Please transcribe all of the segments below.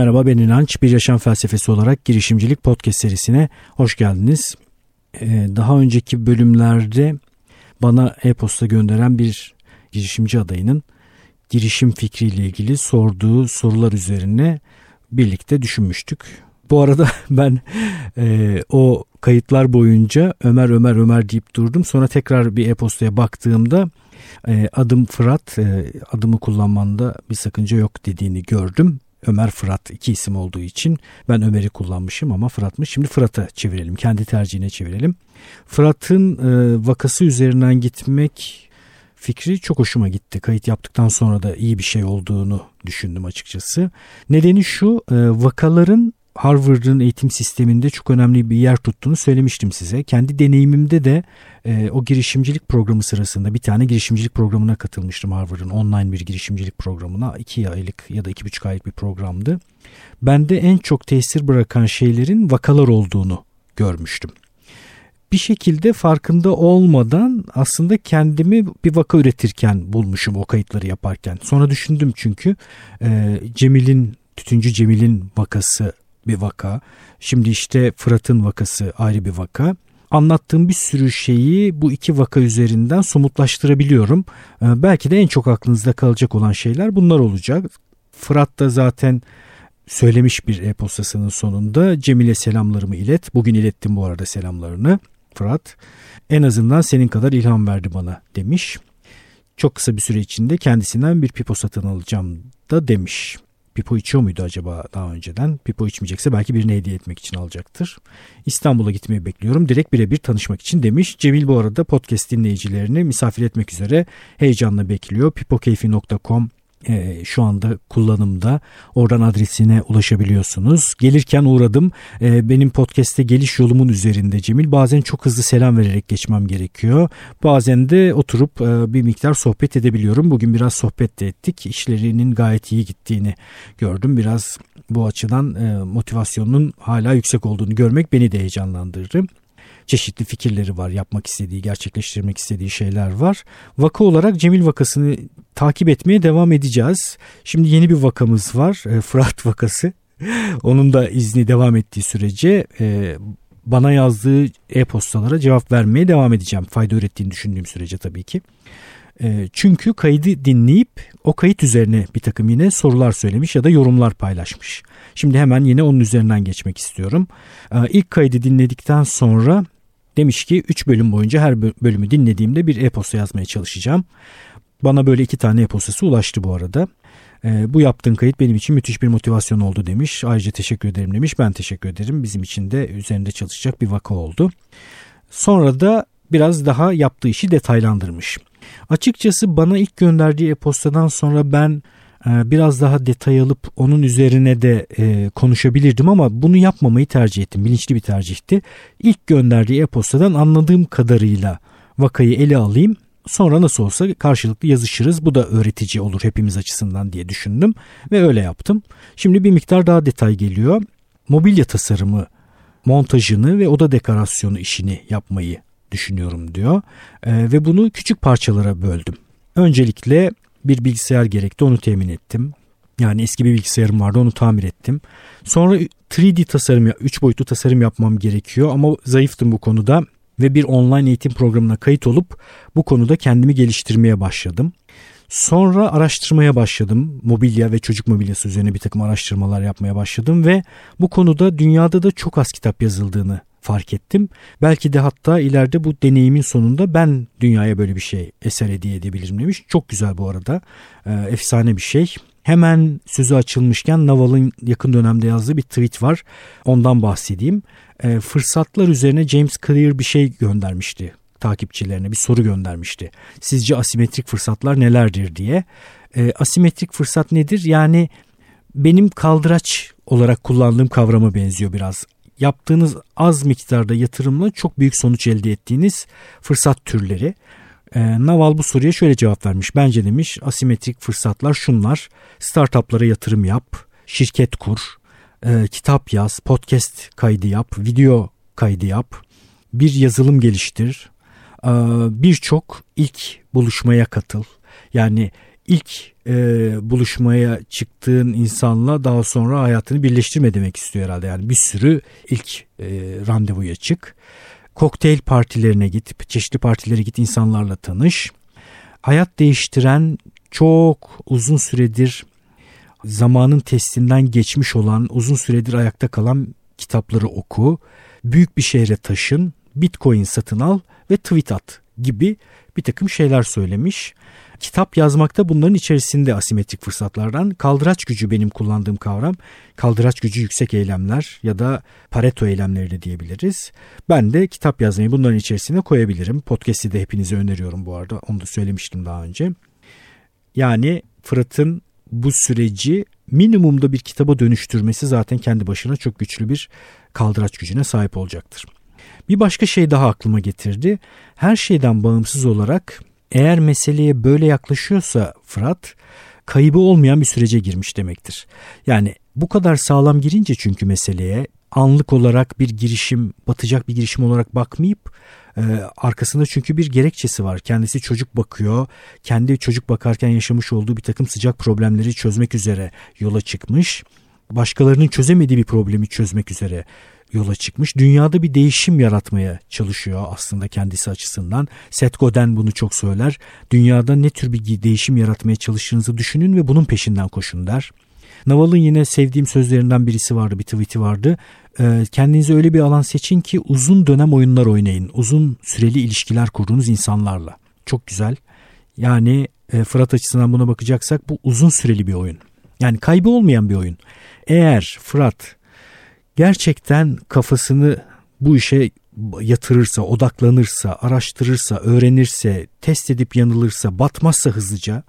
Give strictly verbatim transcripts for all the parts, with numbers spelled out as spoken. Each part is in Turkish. Merhaba, ben İnanç. Bir Yaşam Felsefesi olarak Girişimcilik Podcast serisine hoş geldiniz. Daha önceki bölümlerde bana e-posta gönderen bir girişimci adayının girişim fikriyle ilgili sorduğu sorular üzerine birlikte düşünmüştük. Bu arada ben e, o kayıtlar boyunca Ömer Ömer Ömer deyip durdum. Sonra tekrar bir e-postaya baktığımda e, adım Fırat, e, adımı kullanmanda bir sakınca yok dediğini gördüm. Ömer Fırat iki isim olduğu için ben Ömer'i kullanmışım ama Fırat'mış. Şimdi Fırat'a çevirelim, kendi tercihine çevirelim. Fırat'ın e, vakası üzerinden gitmek fikri çok hoşuma gitti. Kayıt yaptıktan sonra da iyi bir şey olduğunu düşündüm açıkçası. Nedeni şu, e, vakaların Harvard'ın eğitim sisteminde çok önemli bir yer tuttuğunu söylemiştim size. Kendi deneyimimde de e, o girişimcilik programı sırasında bir tane girişimcilik programına katılmıştım. Harvard'ın online bir girişimcilik programına iki aylık ya da iki buçuk aylık bir programdı. Bende en çok tesir bırakan şeylerin vakalar olduğunu görmüştüm. Bir şekilde farkında olmadan aslında kendimi bir vaka üretirken bulmuşum o kayıtları yaparken. Sonra düşündüm çünkü e, Cemil'in, Tütüncü Cemil'in vakası bir vaka. Şimdi işte Fırat'ın vakası ayrı bir vaka. Anlattığım bir sürü şeyi bu iki vaka üzerinden somutlaştırabiliyorum. Ee, belki de en çok aklınızda kalacak olan şeyler bunlar olacak. Fırat da zaten söylemiş bir e-postasının sonunda, Cemil'e selamlarımı ilet. Bugün ilettim bu arada selamlarını. Fırat, en azından senin kadar ilham verdi bana demiş. Çok kısa bir süre içinde kendisinden bir pipo satın alacağım da demiş. Pipo içiyor muydu acaba daha önceden? Pipo içmeyecekse belki birine hediye etmek için alacaktır. İstanbul'a gitmeyi bekliyorum. Direkt birebir tanışmak için demiş. Cemil bu arada podcast dinleyicilerini misafir etmek üzere heyecanla bekliyor. pipokeyfi nokta com e, şu anda kullanımda. Oradan adresine ulaşabiliyorsunuz. Gelirken uğradım. E, benim podcast'te geliş yolumun üzerinde Cemil. Bazen çok hızlı selam vererek geçmem gerekiyor. Bazen de oturup e, bir miktar sohbet edebiliyorum. Bugün biraz sohbet de ettik. İşlerinin gayet iyi gittiğini gördüm. Biraz bu açıdan e, motivasyonun hala yüksek olduğunu görmek beni de heyecanlandırdı. Çeşitli fikirleri var, yapmak istediği, gerçekleştirmek istediği şeyler var. Vaka olarak Cemil vakasını takip etmeye devam edeceğiz. Şimdi yeni bir vakamız var, Fırat vakası. Onun da izni devam ettiği sürece bana yazdığı e-postalara cevap vermeye devam edeceğim. Fayda ürettiğini düşündüğüm sürece tabii ki. Çünkü kaydı dinleyip o kayıt üzerine bir takım yine sorular söylemiş ya da yorumlar paylaşmış. Şimdi hemen yine onun üzerinden geçmek istiyorum. İlk kaydı dinledikten sonra demiş ki üç bölüm boyunca her bölümü dinlediğimde bir e-posta yazmaya çalışacağım. Bana böyle iki tane e-postası ulaştı bu arada. E, bu yaptığın kayıt benim için müthiş bir motivasyon oldu demiş. Ayrıca teşekkür ederim demiş. Ben teşekkür ederim. Bizim için de üzerinde çalışacak bir vaka oldu. Sonra da biraz daha yaptığı işi detaylandırmış. Açıkçası bana ilk gönderdiği e-postadan sonra ben biraz daha detay alıp onun üzerine de konuşabilirdim ama bunu yapmamayı tercih ettim. Bilinçli bir tercihti. İlk gönderdiği e-postadan anladığım kadarıyla vakayı ele alayım. Sonra nasıl olsa karşılıklı yazışırız. Bu da öğretici olur hepimiz açısından diye düşündüm ve öyle yaptım. Şimdi bir miktar daha detay geliyor. Mobilya tasarımı, montajını ve oda dekorasyonu işini yapmayı düşünüyorum diyor e, ve bunu küçük parçalara böldüm. Öncelikle bir bilgisayar gerekti, onu temin ettim. Yani eski bir bilgisayarım vardı, onu tamir ettim. Sonra üç D tasarım, üç boyutlu tasarım yapmam gerekiyor ama zayıftım bu konuda ve bir online eğitim programına kayıt olup bu konuda kendimi geliştirmeye başladım. Sonra araştırmaya başladım. Mobilya ve çocuk mobilyası üzerine bir takım araştırmalar yapmaya başladım ve bu konuda dünyada da çok az kitap yazıldığını fark ettim. Belki de hatta ileride bu deneyimin sonunda ben dünyaya böyle bir şey, eser hediye edebilirim demiş. Çok güzel bu arada. E, efsane bir şey. Hemen sözü açılmışken Naval'ın yakın dönemde yazdığı bir tweet var. Ondan bahsedeyim. E, fırsatlar üzerine James Clear bir şey göndermişti. Takipçilerine bir soru göndermişti. Sizce asimetrik fırsatlar nelerdir diye. E, asimetrik fırsat nedir? Yani benim kaldıraç olarak kullandığım kavrama benziyor biraz. Yaptığınız az miktarda yatırımla çok büyük sonuç elde ettiğiniz fırsat türleri. E, Naval bu soruya şöyle cevap vermiş. Bence demiş asimetrik fırsatlar şunlar. Startuplara yatırım yap, şirket kur, e, kitap yaz, podcast kaydı yap, video kaydı yap, bir yazılım geliştir, e, birçok ilk buluşmaya katıl. Yani ilk e, buluşmaya çıktığın insanla daha sonra hayatını birleştirme demek istiyor herhalde. Yani bir sürü ilk e, randevuya çık. Kokteyl partilerine git, çeşitli partilere git, insanlarla tanış. Hayat değiştiren, çok uzun süredir zamanın testinden geçmiş olan, uzun süredir ayakta kalan kitapları oku. Büyük bir şehre taşın, Bitcoin satın al ve tweet at gibi bir takım şeyler söylemiş. Kitap yazmakta bunların içerisinde asimetrik fırsatlardan kaldıraç gücü benim kullandığım kavram. Kaldıraç gücü yüksek eylemler ya da Pareto eylemleri de diyebiliriz. Ben de kitap yazmayı bunların içerisine koyabilirim. Podcast'i de hepinize öneriyorum bu arada. Onu da söylemiştim daha önce. Yani Fırat'ın bu süreci minimumda bir kitaba dönüştürmesi zaten kendi başına çok güçlü bir kaldıraç gücüne sahip olacaktır. Bir başka şey daha aklıma getirdi. Her şeyden bağımsız olarak eğer meseleye böyle yaklaşıyorsa Fırat, kaybı olmayan bir sürece girmiş demektir. Yani bu kadar sağlam girince çünkü meseleye anlık olarak bir girişim, batacak bir girişim olarak bakmayıp e, arkasında çünkü bir gerekçesi var. Kendisi çocuk bakıyor, kendi çocuk bakarken yaşamış olduğu bir takım sıcak problemleri çözmek üzere yola çıkmış. Başkalarının çözemediği bir problemi çözmek üzere yola çıkmış. Dünyada bir değişim yaratmaya çalışıyor aslında kendisi açısından. Seth Godin bunu çok söyler. Dünyada ne tür bir değişim yaratmaya çalıştığınızı düşünün ve bunun peşinden koşun der. Naval'ın yine sevdiğim sözlerinden birisi vardı, bir tweet'i vardı. Kendinize öyle bir alan seçin ki uzun dönem oyunlar oynayın. Uzun süreli ilişkiler kurduğunuz insanlarla. Çok güzel. Yani Fırat açısından buna bakacaksak bu uzun süreli bir oyun. Yani kaybı olmayan bir oyun. Eğer Fırat gerçekten kafasını bu işe yatırırsa, odaklanırsa, araştırırsa, öğrenirse, test edip yanılırsa, batmazsa hızlıca,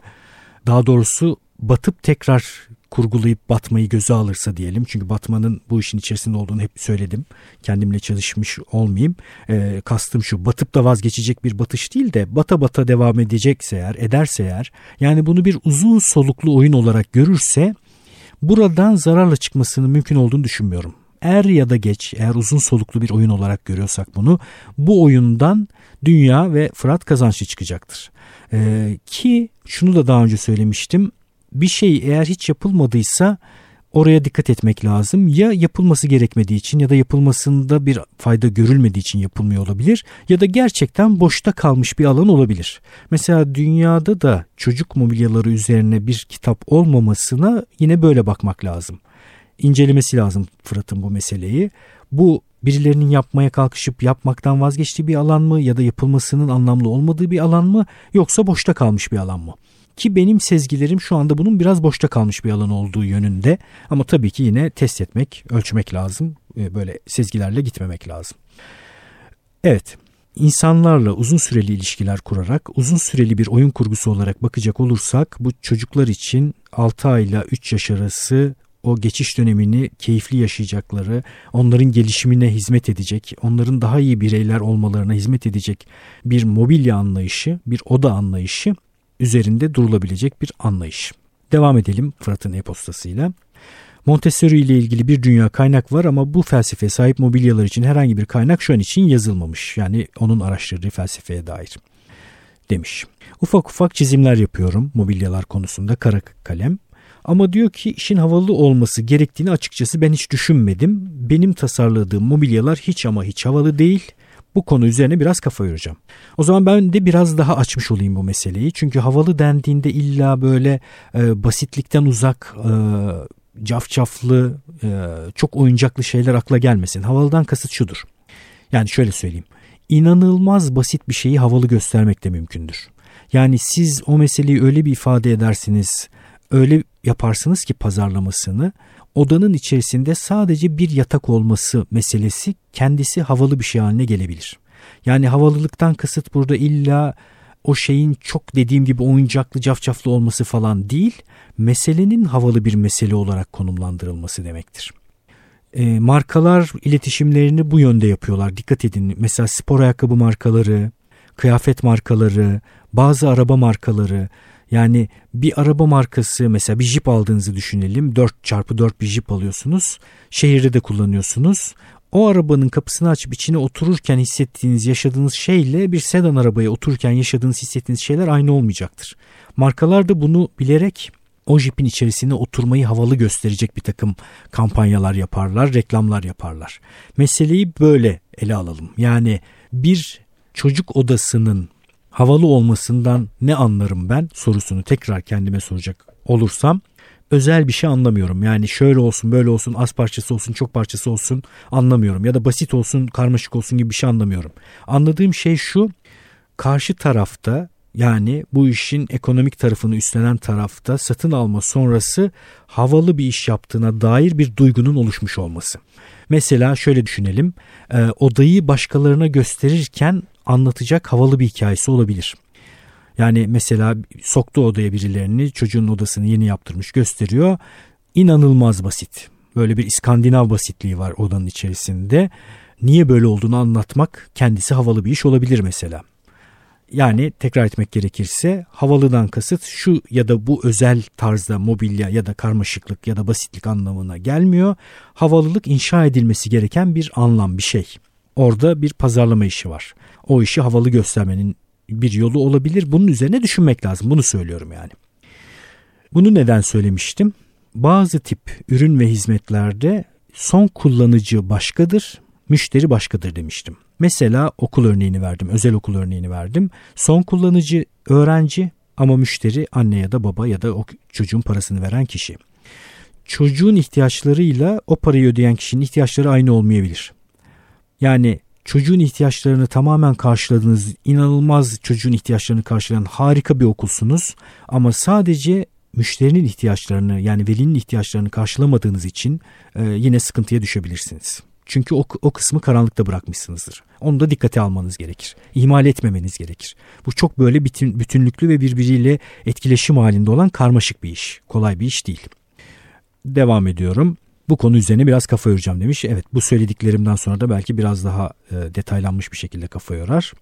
daha doğrusu batıp tekrar kurgulayıp batmayı göze alırsa diyelim. Çünkü batmanın bu işin içerisinde olduğunu hep söyledim. Kendimle çalışmış olmayayım. E, kastım şu, batıp da vazgeçecek bir batış değil de bata bata devam edecekse eğer, ederse eğer, yani bunu bir uzun soluklu oyun olarak görürse buradan zararla çıkmasının mümkün olduğunu düşünmüyorum. Er ya da geç, eğer uzun soluklu bir oyun olarak görüyorsak bunu, bu oyundan dünya ve Fırat kazançlı çıkacaktır. E, ki şunu da daha önce söylemiştim. Bir şey eğer hiç yapılmadıysa oraya dikkat etmek lazım. Ya yapılması gerekmediği için ya da yapılmasında bir fayda görülmediği için yapılmıyor olabilir. Ya da gerçekten boşta kalmış bir alan olabilir. Mesela dünyada da çocuk mobilyaları üzerine bir kitap olmamasına yine böyle bakmak lazım. İncelemesi lazım Fırat'ın bu meseleyi. Bu birilerinin yapmaya kalkışıp yapmaktan vazgeçtiği bir alan mı? Ya da yapılmasının anlamlı olmadığı bir alan mı? Yoksa boşta kalmış bir alan mı? Ki benim sezgilerim şu anda bunun biraz boşta kalmış bir alan olduğu yönünde. Ama tabii ki yine test etmek, ölçmek lazım. Böyle sezgilerle gitmemek lazım. Evet, insanlarla uzun süreli ilişkiler kurarak, uzun süreli bir oyun kurgusu olarak bakacak olursak, bu çocuklar için altı ayla üç yaş arası o geçiş dönemini keyifli yaşayacakları, onların gelişimine hizmet edecek, onların daha iyi bireyler olmalarına hizmet edecek bir mobilya anlayışı, bir oda anlayışı üzerinde durulabilecek bir anlayış. Devam edelim Fırat'ın e-postasıyla. Montessori ile ilgili bir dünya kaynak var ama bu felsefeye sahip mobilyalar için herhangi bir kaynak şu an için yazılmamış. Yani onun araştırdığı felsefeye dair demiş. Ufak ufak çizimler yapıyorum mobilyalar konusunda, kara kalem. Ama diyor ki işin havalı olması gerektiğini açıkçası ben hiç düşünmedim. Benim tasarladığım mobilyalar hiç ama hiç havalı değil. Bu konu üzerine biraz kafa yoracağım. O zaman ben de biraz daha açmış olayım bu meseleyi. Çünkü havalı dendiğinde illa böyle e, basitlikten uzak, e, cafcaflı, e, çok oyuncaklı şeyler akla gelmesin. Havalıdan kasıt şudur. Yani şöyle söyleyeyim. İnanılmaz basit bir şeyi havalı göstermek de mümkündür. Yani siz o meseleyi öyle bir ifade edersiniz, öyle yaparsınız ki pazarlamasını, odanın içerisinde sadece bir yatak olması meselesi kendisi havalı bir şey haline gelebilir. Yani havalılıktan kasıt burada illa o şeyin çok dediğim gibi oyuncaklı cafcaflı olması falan değil, meselenin havalı bir mesele olarak konumlandırılması demektir. E, markalar iletişimlerini bu yönde yapıyorlar. Dikkat edin, mesela spor ayakkabı markaları, kıyafet markaları, bazı araba markaları. Yani bir araba markası, mesela bir Jeep aldığınızı düşünelim. dört çarpı dört bir Jeep alıyorsunuz. Şehirde de kullanıyorsunuz. O arabanın kapısını açıp içine otururken hissettiğiniz, yaşadığınız şeyle bir sedan arabaya otururken yaşadığınız, hissettiğiniz şeyler aynı olmayacaktır. Markalar da bunu bilerek o Jeep'in içerisine oturmayı havalı gösterecek bir takım kampanyalar yaparlar, reklamlar yaparlar. Meseleyi böyle ele alalım. Yani bir çocuk odasının havalı olmasından ne anlarım ben sorusunu tekrar kendime soracak olursam, özel bir şey anlamıyorum. Yani şöyle olsun, böyle olsun, az parçası olsun, çok parçası olsun anlamıyorum. Ya da basit olsun, karmaşık olsun gibi bir şey anlamıyorum. Anladığım şey şu: karşı tarafta, yani bu işin ekonomik tarafını üstlenen tarafta, satın alma sonrası havalı bir iş yaptığına dair bir duygunun oluşmuş olması. Mesela şöyle düşünelim, e, odayı başkalarına gösterirken anlatacak havalı bir hikayesi olabilir. Yani mesela soktu odaya birilerini, çocuğun odasını yeni yaptırmış, gösteriyor. İnanılmaz basit. Böyle bir İskandinav basitliği var odanın içerisinde. Niye böyle olduğunu anlatmak kendisi havalı bir iş olabilir mesela. Yani tekrar etmek gerekirse, havalıdan kasıt şu ya da bu özel tarzda mobilya ya da karmaşıklık ya da basitlik anlamına gelmiyor. Havalılık inşa edilmesi gereken bir anlam, bir şey. Orada bir pazarlama işi var. O işi havalı göstermenin bir yolu olabilir. Bunun üzerine düşünmek lazım. Bunu söylüyorum yani. Bunu neden söylemiştim? Bazı tip ürün ve hizmetlerde son kullanıcı başkadır, müşteri başkadır demiştim. Mesela okul örneğini verdim, özel okul örneğini verdim. Son kullanıcı öğrenci ama müşteri anne ya da baba ya da o çocuğun parasını veren kişi. Çocuğun ihtiyaçlarıyla o parayı ödeyen kişinin ihtiyaçları aynı olmayabilir. Yani çocuğun ihtiyaçlarını tamamen karşıladığınız, inanılmaz çocuğun ihtiyaçlarını karşılayan harika bir okulsunuz ama sadece müşterinin ihtiyaçlarını, yani velinin ihtiyaçlarını karşılamadığınız için e, yine sıkıntıya düşebilirsiniz. Çünkü o, o kısmı karanlıkta bırakmışsınızdır. Onu da dikkate almanız gerekir. İhmal etmemeniz gerekir. Bu çok böyle bütün, bütünlüklü ve birbiriyle etkileşim halinde olan karmaşık bir iş. Kolay bir iş değil. Devam ediyorum. Bu konu üzerine biraz kafa yoracağım demiş. Evet, bu söylediklerimden sonra da belki biraz daha e, detaylanmış bir şekilde kafa yorar.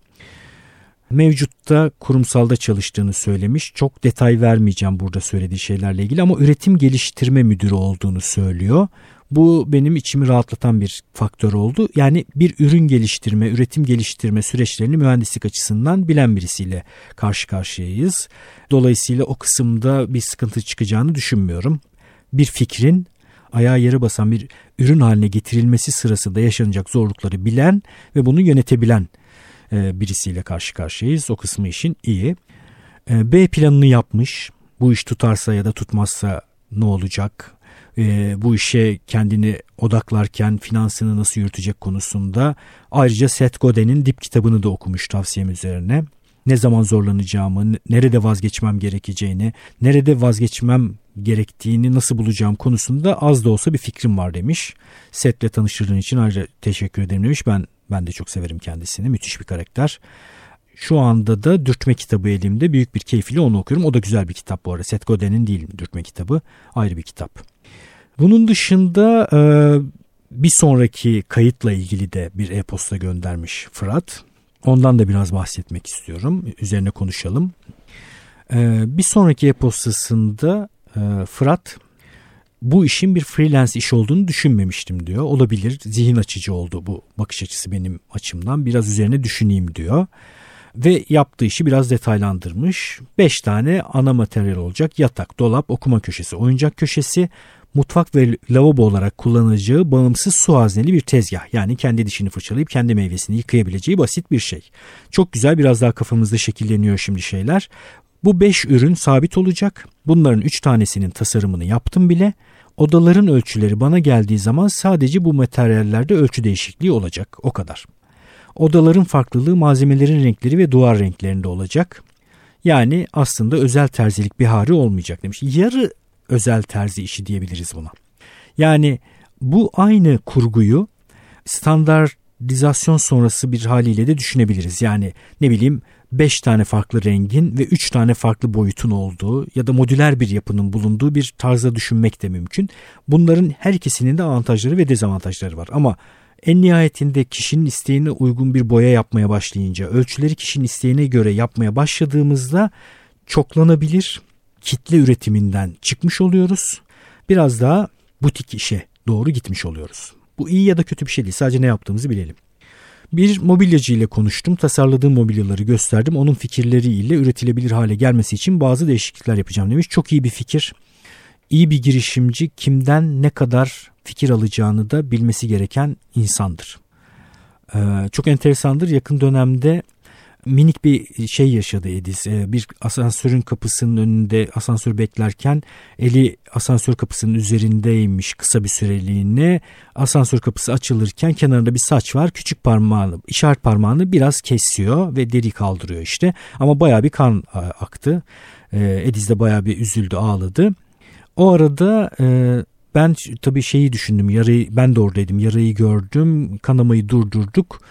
Mevcutta kurumsalda çalıştığını söylemiş. Çok detay vermeyeceğim burada söylediği şeylerle ilgili ama üretim geliştirme müdürü olduğunu söylüyor. Bu benim içimi rahatlatan bir faktör oldu. Yani bir ürün geliştirme, üretim geliştirme süreçlerini mühendislik açısından bilen birisiyle karşı karşıyayız. Dolayısıyla o kısımda bir sıkıntı çıkacağını düşünmüyorum. Bir fikrin ayağı yere basan bir ürün haline getirilmesi sırasında yaşanacak zorlukları bilen ve bunu yönetebilen birisiyle karşı karşıyayız. O kısmı işin iyi. B planını yapmış. Bu iş tutarsa ya da tutmazsa ne olacak? Bu işe kendini odaklarken finansını nasıl yürütecek konusunda. Ayrıca Seth Godin'in Dip kitabını da okumuş tavsiyem üzerine. Ne zaman zorlanacağımı, nerede vazgeçmem gerekeceğini, nerede vazgeçmem gerektiğini nasıl bulacağım konusunda az da olsa bir fikrim var demiş. Seth'le tanıştırdığın için ayrıca teşekkür ederim demiş. Ben ben de çok severim kendisini. Müthiş bir karakter. Şu anda da Dürtme kitabı elimde. Büyük bir keyifle onu okuyorum. O da güzel bir kitap bu arada. Seth Godin'in değil Dürtme kitabı. Ayrı bir kitap. Bunun dışında bir sonraki kayıtla ilgili de bir e-posta göndermiş Fırat. Ondan da biraz bahsetmek istiyorum. Üzerine konuşalım. Bir sonraki e-postasında Fırat, bu işin bir freelance iş olduğunu düşünmemiştim diyor. Olabilir, zihin açıcı oldu bu bakış açısı benim açımdan. Biraz üzerine düşüneyim diyor. Ve yaptığı işi biraz detaylandırmış. Beş tane ana materyal olacak: yatak, dolap, okuma köşesi, oyuncak köşesi, mutfak ve lavabo olarak kullanacağı bağımsız su hazneli bir tezgah. Yani kendi dişini fırçalayıp kendi meyvesini yıkayabileceği basit bir şey. Çok güzel, biraz daha kafamızda şekilleniyor şimdi şeyler. Bu beş ürün sabit olacak. Bunların üç tanesinin tasarımını yaptım bile. Odaların ölçüleri bana geldiği zaman sadece bu materyallerde ölçü değişikliği olacak. O kadar. Odaların farklılığı malzemelerin renkleri ve duvar renklerinde olacak. Yani aslında özel terzilik bihari olmayacak demiş. Yarı özel terzi işi diyebiliriz buna. Yani bu aynı kurguyu standartizasyon sonrası bir haliyle de düşünebiliriz. Yani ne bileyim, beş tane farklı rengin ve üç tane farklı boyutun olduğu ya da modüler bir yapının bulunduğu bir tarzda düşünmek de mümkün. Bunların her ikisinin de avantajları ve dezavantajları var. Ama en nihayetinde kişinin isteğine uygun bir boya yapmaya başlayınca, ölçüleri kişinin isteğine göre yapmaya başladığımızda çoklanabilir kitle üretiminden çıkmış oluyoruz. Biraz daha butik işe doğru gitmiş oluyoruz. Bu iyi ya da kötü bir şey değil. Sadece ne yaptığımızı bilelim. Bir mobilyacı ile konuştum. Tasarladığım mobilyaları gösterdim. Onun fikirleriyle üretilebilir hale gelmesi için bazı değişiklikler yapacağım demiş. Çok iyi bir fikir. İyi bir girişimci kimden ne kadar fikir alacağını da bilmesi gereken insandır. Ee, çok enteresandır. Yakın dönemde minik bir şey yaşadı Ediz. Ee, bir asansörün kapısının önünde asansör beklerken eli asansör kapısının üzerindeymiş kısa bir süreliğine. Asansör kapısı açılırken kenarında bir saç var. Küçük parmağını, işaret parmağını biraz kesiyor ve deri kaldırıyor işte. Ama bayağı bir kan aktı. Ee, Ediz de bayağı bir üzüldü, ağladı. O arada e, ben tabii şeyi düşündüm, yarayı, ben de oradaydım, yarayı gördüm, kanamayı durdurduk.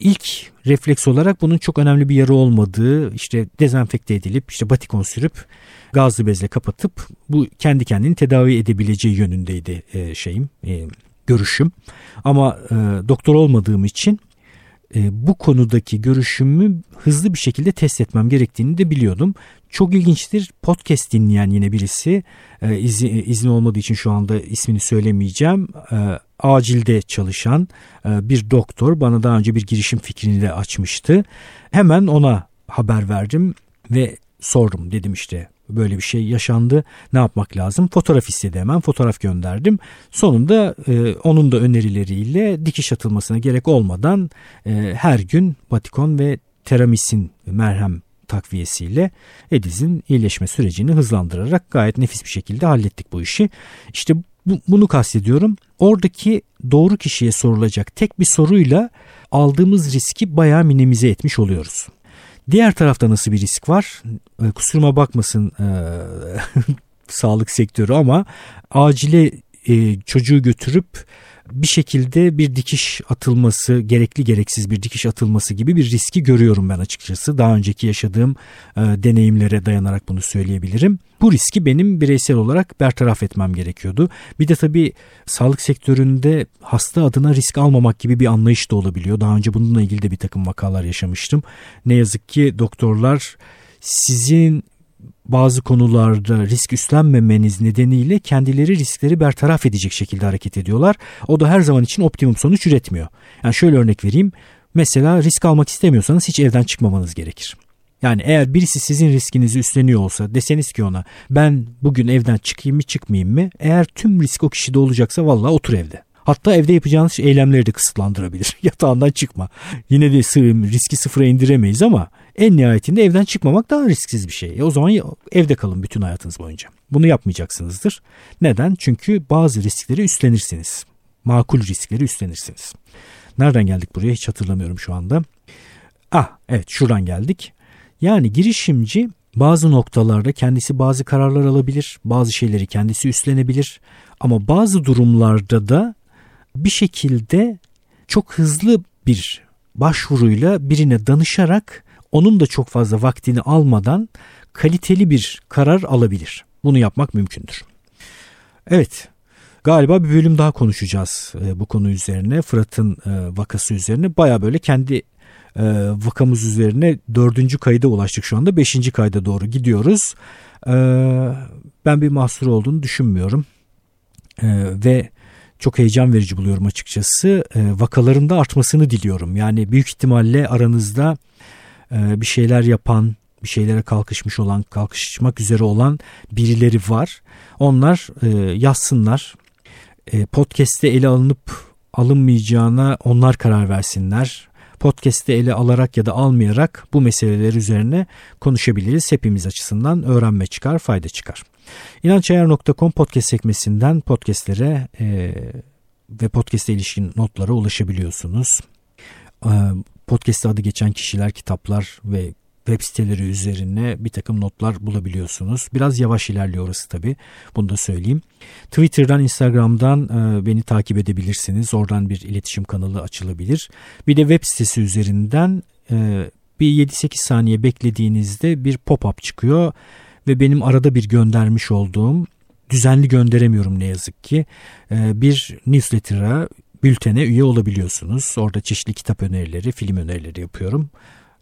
İlk refleks olarak bunun çok önemli bir yara olmadığı, işte dezenfekte edilip, işte batikon sürüp, gazlı bezle kapatıp bu kendi kendini tedavi edebileceği yönündeydi e, şeyim, e, görüşüm. Ama e, doktor olmadığım için e, bu konudaki görüşümü hızlı bir şekilde test etmem gerektiğini de biliyordum. Çok ilginçtir. Podcast dinleyen yine birisi, e, izni, izni olmadığı için şu anda ismini söylemeyeceğim, e, acilde çalışan e, bir doktor bana daha önce bir girişim fikrini de açmıştı. Hemen ona haber verdim ve sordum, dedim işte böyle bir şey yaşandı, ne yapmak lazım? Fotoğraf istedi, hemen fotoğraf gönderdim. Sonunda e, onun da önerileriyle dikiş atılmasına gerek olmadan e, her gün batikon ve teramisin merhem takviyesiyle Ediz'in iyileşme sürecini hızlandırarak gayet nefis bir şekilde hallettik bu işi. İşte bu, bunu kastediyorum. Oradaki doğru kişiye sorulacak tek bir soruyla aldığımız riski bayağı minimize etmiş oluyoruz. Diğer tarafta nasıl bir risk var? E, kusuruma bakmasın e, sağlık sektörü ama acile e, çocuğu götürüp bir şekilde bir dikiş atılması, gerekli gereksiz bir dikiş atılması gibi bir riski görüyorum ben açıkçası. Daha önceki yaşadığım e, deneyimlere dayanarak bunu söyleyebilirim. Bu riski benim bireysel olarak bertaraf etmem gerekiyordu. Bir de tabii sağlık sektöründe hasta adına risk almamak gibi bir anlayış da olabiliyor. Daha önce bununla ilgili de bir takım vakalar yaşamıştım. Ne yazık ki doktorlar sizin bazı konularda risk üstlenmemeniz nedeniyle kendileri riskleri bertaraf edecek şekilde hareket ediyorlar. O da her zaman için optimum sonuç üretmiyor. Yani şöyle örnek vereyim. Mesela risk almak istemiyorsanız hiç evden çıkmamanız gerekir. Yani eğer birisi sizin riskinizi üstleniyor olsa, deseniz ki ona ben bugün evden çıkayım mı çıkmayayım mı? Eğer tüm risk o kişide olacaksa vallahi otur evde. Hatta evde yapacağınız eylemleri de kısıtlandırabilir. Yatağından çıkma. Yine de riski sıfıra indiremeyiz ama en nihayetinde evden çıkmamak daha risksiz bir şey. E o zaman evde kalın bütün hayatınız boyunca. Bunu yapmayacaksınızdır. Neden? Çünkü bazı riskleri üstlenirsiniz. Makul riskleri üstlenirsiniz. Nereden geldik buraya? Hiç hatırlamıyorum şu anda. Ah evet, şuradan geldik. Yani girişimci bazı noktalarda kendisi bazı kararlar alabilir. Bazı şeyleri kendisi üstlenebilir. Ama bazı durumlarda da bir şekilde çok hızlı bir başvuruyla birine danışarak onun da çok fazla vaktini almadan kaliteli bir karar alabilir. Bunu yapmak mümkündür. Evet, galiba bir bölüm daha konuşacağız bu konu üzerine. Fırat'ın vakası üzerine. Baya böyle kendi vakamız üzerine dördüncü kayda ulaştık şu anda. Beşinci kayda doğru gidiyoruz. Ben bir mahsur olduğunu düşünmüyorum. Ve çok heyecan verici buluyorum açıkçası. Vakaların da artmasını diliyorum. Yani büyük ihtimalle aranızda bir şeyler yapan, bir şeylere kalkışmış olan, kalkışmak üzere olan birileri var. Onlar yazsınlar. Podcast'te ele alınıp alınmayacağına onlar karar versinler. Podcast'te ele alarak ya da almayarak bu meseleler üzerine konuşabiliriz. Hepimiz açısından öğrenme çıkar, fayda çıkar. inanç ayar nokta com podcast sekmesinden podcastlere e, ve podcast'e ilişkin notlara ulaşabiliyorsunuz. E, podcast'te adı geçen kişiler, kitaplar ve web siteleri üzerine bir takım notlar bulabiliyorsunuz. Biraz yavaş ilerliyor orası tabii. Bunu da söyleyeyim. Twitter'dan, Instagram'dan beni takip edebilirsiniz. Oradan bir iletişim kanalı açılabilir. Bir de web sitesi üzerinden bir yedi sekiz saniye beklediğinizde bir pop-up çıkıyor. Ve benim arada bir göndermiş olduğum, düzenli gönderemiyorum ne yazık ki, bir newsletter'a, bültene üye olabiliyorsunuz. Orada çeşitli kitap önerileri, film önerileri yapıyorum.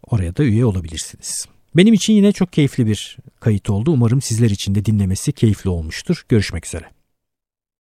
Oraya da üye olabilirsiniz. Benim için yine çok keyifli bir kayıt oldu. Umarım sizler için de dinlemesi keyifli olmuştur. Görüşmek üzere.